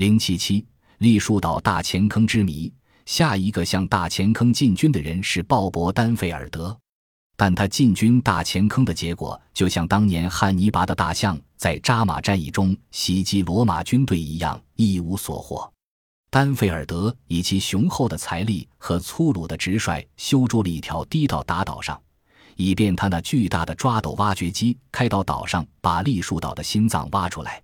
077栗树岛大钱坑之谜。下一个向大钱坑进军的人是鲍勃·丹·费尔德，但他进军大钱坑的结果就像当年汉尼拔的大象在扎马战役中袭击罗马军队一样一无所获。丹·费尔德以其雄厚的财力和粗鲁的直率修筑了一条堤到达岛上，以便他那巨大的抓斗挖掘机开到岛上，把栗树岛的心脏挖出来。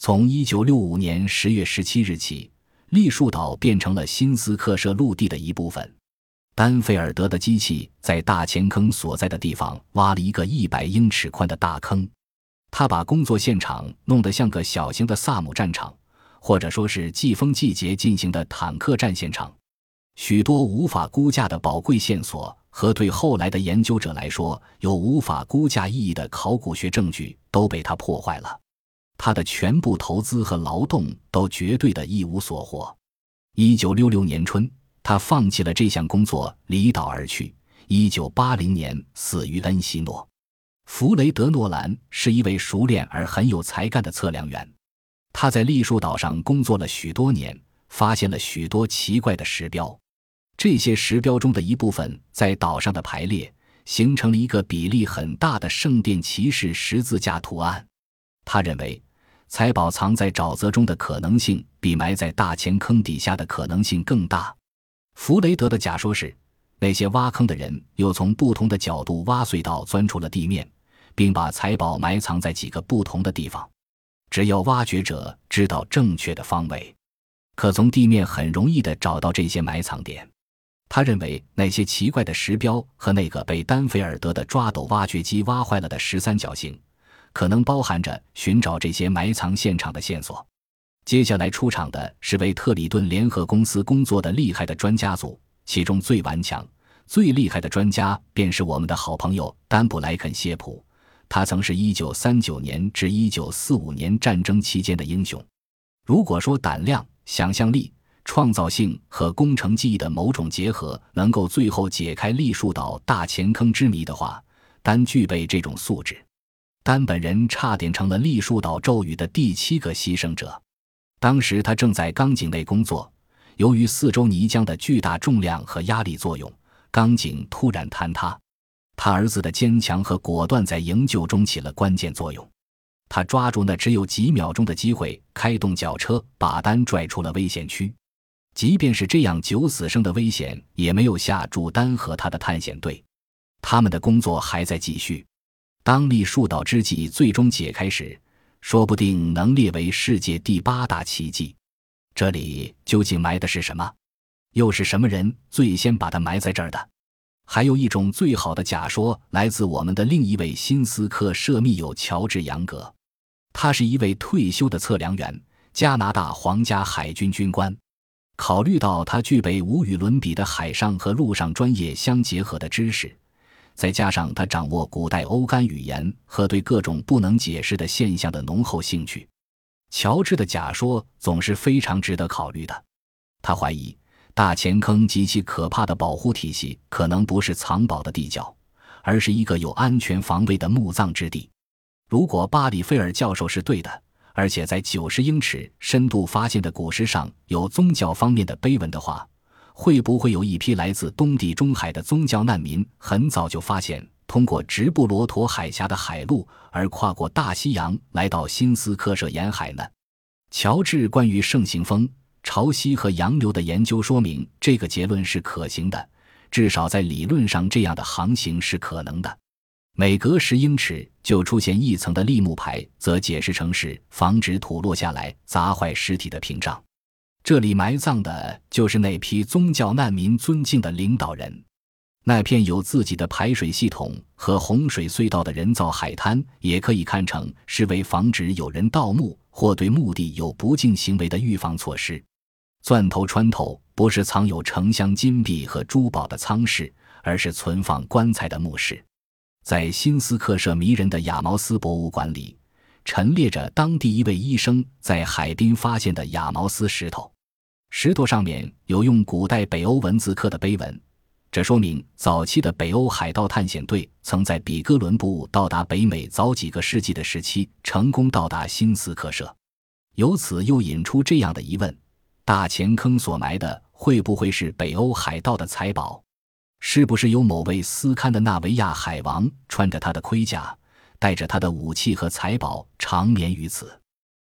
从1965年10月17日起，栗树岛变成了新斯科舍陆地的一部分。丹·费尔德的机器在大钱坑所在的地方挖了一个100英尺宽的大坑，他把工作现场弄得像个小型的萨姆战场，或者说是季风季节进行的坦克战现场。许多无法估价的宝贵线索和对后来的研究者来说有无法估价意义的考古学证据都被他破坏了，他的全部投资和劳动都绝对的一无所获。1966年春，他放弃了这项工作，离岛而去。1980年死于恩西诺。弗雷德·诺兰是一位熟练而很有才干的测量员，他在栗树岛上工作了许多年，发现了许多奇怪的石标。这些石标中的一部分在岛上的排列，形成了一个比例很大的圣殿骑士十字架图案。他认为财宝藏在沼泽中的可能性比埋在大钱坑底下的可能性更大。弗雷德的假说是，那些挖坑的人又从不同的角度挖隧道钻出了地面，并把财宝埋藏在几个不同的地方。只要挖掘者知道正确的方位，可从地面很容易地找到这些埋藏点。他认为那些奇怪的石标和那个被丹·费尔德的抓斗挖掘机挖坏了的13角形，可能包含着寻找这些埋藏现场的线索。接下来出场的是为特里顿联合公司工作的厉害的专家组，其中最顽强、最厉害的专家便是我们的好朋友丹·布莱肯谢普，他曾是1939年至1945年战争期间的英雄。如果说胆量、想象力、创造性和工程技艺的某种结合能够最后解开栗树岛大钱坑之谜的话，丹具备这种素质。丹本人差点成了栗树岛咒语的第7个牺牲者。当时他正在钢井内工作，由于四周泥浆的巨大重量和压力作用，钢井突然坍塌。他儿子的坚强和果断在营救中起了关键作用。他抓住那只有几秒钟的机会，开动脚车把丹拽出了危险区。即便是这样九死生的危险，也没有吓住丹和他的探险队。他们的工作还在继续。当栗树岛之谜最终解开时，说不定能列为世界第8大奇迹。这里究竟埋的是什么？又是什么人最先把它埋在这儿的？还有一种最好的假说来自我们的另一位新斯科舍密友乔治·杨格。他是一位退休的测量员，加拿大皇家海军军官。考虑到他具备无与伦比的海上和陆上专业相结合的知识，再加上他掌握古代欧干语言和对各种不能解释的现象的浓厚兴趣，乔治的假说总是非常值得考虑的。他怀疑大钱坑及其可怕的保护体系可能不是藏宝的地窖，而是一个有安全防卫的墓葬之地。如果巴里菲尔教授是对的，而且在90英尺深度发现的古石上有宗教方面的碑文的话，会不会有一批来自东地中海的宗教难民很早就发现，通过直布罗陀海峡的海路而跨过大西洋来到新斯科舍沿海呢？乔治关于盛行风、潮汐和洋流的研究说明这个结论是可行的，至少在理论上这样的航行是可能的。每隔10英尺就出现一层的立木牌则解释成是防止土落下来砸坏尸体的屏障。这里埋葬的就是那批宗教难民尊敬的领导人。那片有自己的排水系统和洪水隧道的人造海滩，也可以看成是为防止有人盗墓或对墓地有不敬行为的预防措施。钻头穿头不是藏有成箱金币和珠宝的仓室，而是存放棺材的墓室。在新斯科舍迷人的亚毛斯博物馆里，陈列着当地一位医生在海滨发现的亚毛斯石头，石头上面有用古代北欧文字刻的碑文，这说明早期的北欧海盗探险队曾在比哥伦布到达北美早几个世纪的时期成功到达新斯科舍。由此又引出这样的疑问：大钱坑所埋的会不会是北欧海盗的财宝？是不是有某位斯堪的纳维亚海王穿着他的盔甲，带着他的武器和财宝长眠于此？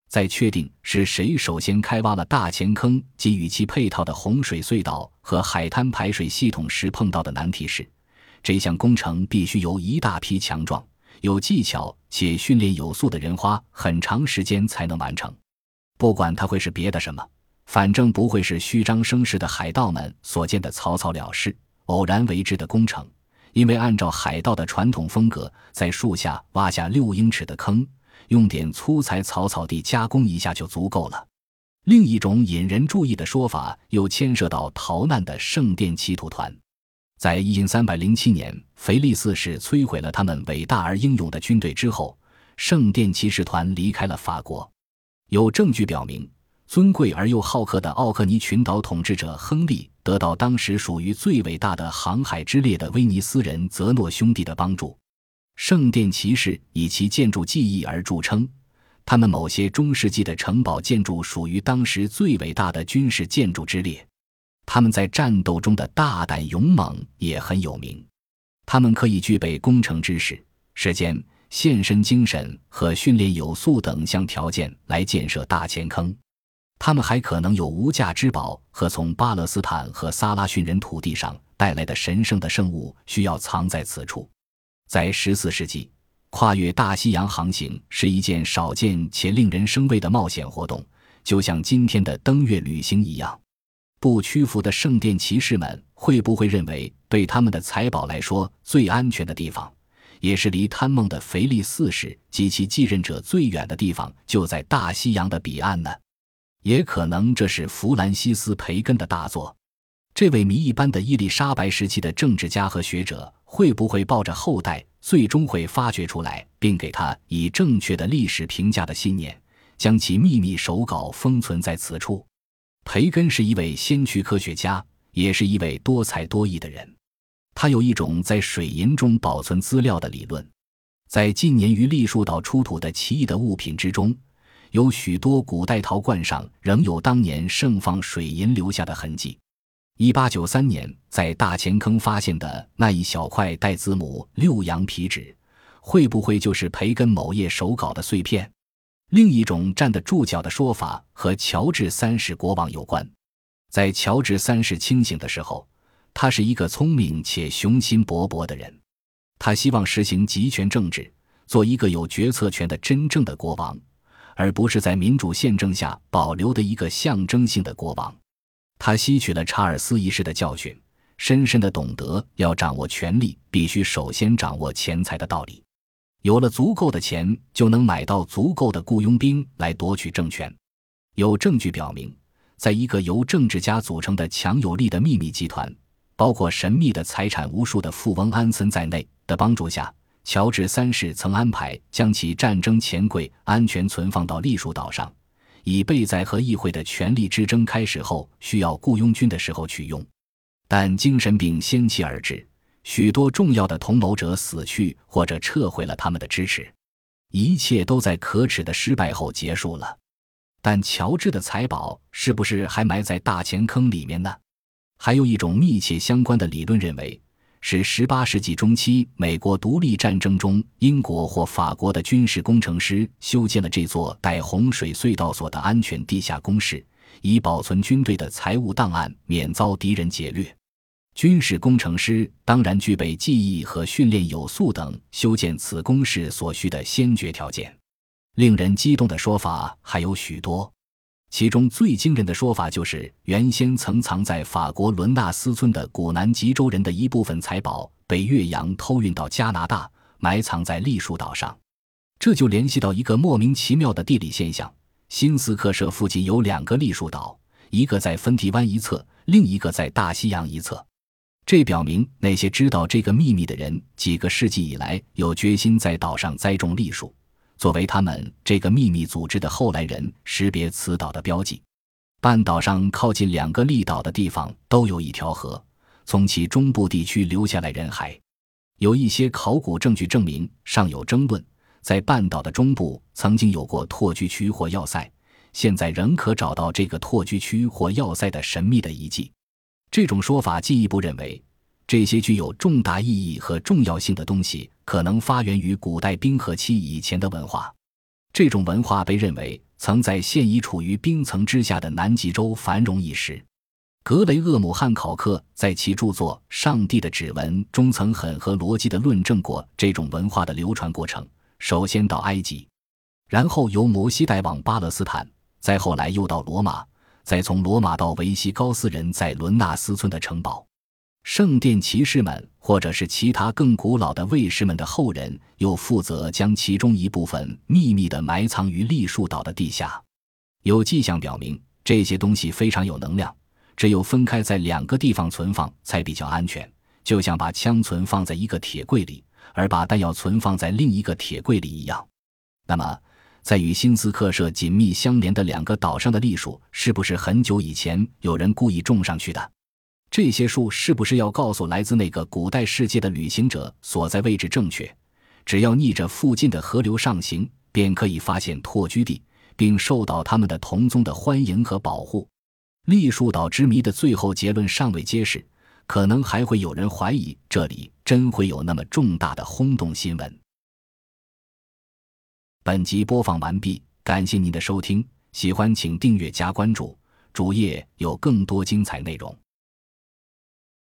在确定是谁首先开挖了大钱坑及与其配套的洪水隧道和海滩排水系统时，碰到的难题是，这项工程必须由一大批强壮、有技巧且训练有素的人花很长时间才能完成。不管它会是别的什么，反正不会是虚张声势的海盗们所见的草草了事、偶然为之的工程，因为按照海盗的传统风格，在树下挖下6英尺的坑，用点粗材草草地加工一下就足够了。另一种引人注意的说法又牵涉到逃难的圣殿骑徒团。在1307年腓力四世摧毁了他们伟大而英勇的军队之后，圣殿骑士团离开了法国。有证据表明，尊贵而又好客的奥克尼群岛统治者亨利得到当时属于最伟大的航海之列的威尼斯人泽诺兄弟的帮助。圣殿骑士以其建筑技艺而著称，他们某些中世纪的城堡建筑属于当时最伟大的军事建筑之列。他们在战斗中的大胆勇猛也很有名。他们可以具备工程知识、时间、献身精神和训练有素等项条件来建设大钱坑。他们还可能有无价之宝和从巴勒斯坦和撒拉逊人土地上带来的神圣的圣物需要藏在此处。在14世纪，跨越大西洋航行是一件少见且令人生畏的冒险活动，就像今天的登月旅行一样。不屈服的圣殿骑士们会不会认为，对他们的财宝来说最安全的地方，也是离贪梦的腓力四世及其继任者最远的地方，就在大西洋的彼岸呢？也可能这是弗兰西斯·培根的大作。这位谜一般的伊丽莎白时期的政治家和学者，会不会抱着后代最终会发掘出来并给他以正确的历史评价的信念，将其秘密手稿封存在此处？培根是一位先驱科学家，也是一位多才多艺的人。他有一种在水银中保存资料的理论。在近年于栗树岛出土的奇异的物品之中，有许多古代陶罐上仍有当年盛放水银留下的痕迹。1893年在大钱坑发现的那一小块带字母6羊皮纸，会不会就是培根某页手稿的碎片？另一种站得住脚的说法和乔治三世国王有关。在乔治三世清醒的时候，他是一个聪明且雄心勃勃的人。他希望实行集权政治，做一个有决策权的真正的国王，而不是在民主宪政下保留的一个象征性的国王。他吸取了查尔斯一世的教训，深深地懂得要掌握权力必须首先掌握钱财的道理。有了足够的钱，就能买到足够的雇佣兵来夺取政权。有证据表明，在一个由政治家组成的强有力的秘密集团，包括神秘的财产无数的富翁安森在内的帮助下，乔治三世曾安排将其战争钱柜安全存放到栗树岛上，以备在和议会的权力之争开始后需要雇佣军的时候取用。但精神病先期而至，许多重要的同谋者死去或者撤回了他们的支持，一切都在可耻的失败后结束了。但乔治的财宝是不是还埋在大钱坑里面呢？还有一种密切相关的理论认为，是18世纪中期美国独立战争中英国或法国的军事工程师修建了这座带洪水隧道所的安全地下工事，以保存军队的财务档案免遭敌人劫掠。军事工程师当然具备技艺和训练有素等修建此工事所需的先决条件。令人激动的说法还有许多，其中最惊人的说法就是，原先曾藏在法国伦纳斯村的古南极洲人的一部分财宝被越洋偷运到加拿大，埋藏在栗树岛上。这就联系到一个莫名其妙的地理现象：新斯克舍附近有2个栗树岛，一个在芬蒂湾一侧，另一个在大西洋一侧。这表明那些知道这个秘密的人，几个世纪以来有决心在岛上栽种栗树，作为他们这个秘密组织的后来人识别此岛的标记。半岛上靠近2个离岛的地方都有一条河，从其中部地区流下来人海。有一些考古证据证明，尚有争论，在半岛的中部曾经有过拓居区或要塞，现在仍可找到这个拓居区或要塞的神秘的遗迹。这种说法进一步认为，这些具有重大意义和重要性的东西可能发源于古代冰河期以前的文化。这种文化被认为曾在现已处于冰层之下的南极洲繁荣一时。格雷厄姆·汉考克在其著作《上帝的指纹》中曾很合逻辑地论证过这种文化的流传过程，首先到埃及，然后由摩西带往巴勒斯坦，再后来又到罗马，再从罗马到维西高斯人在伦纳斯村的城堡。圣殿骑士们或者是其他更古老的卫士们的后人又负责将其中一部分秘密地埋藏于栗树岛的地下。有迹象表明，这些东西非常有能量，只有分开在两个地方存放才比较安全，就像把枪存放在一个铁柜里，而把弹药存放在另一个铁柜里一样。那么，在与新斯克舍紧密相连的两个岛上的栗树，是不是很久以前有人故意种上去的？这些树是不是要告诉来自那个古代世界的旅行者所在位置正确？只要逆着附近的河流上行，便可以发现拓居地，并受到他们的同宗的欢迎和保护。栗树岛之谜的最后结论尚未揭示，可能还会有人怀疑这里真会有那么重大的轰动新闻。本集播放完毕，感谢您的收听，喜欢请订阅加关注，主页有更多精彩内容。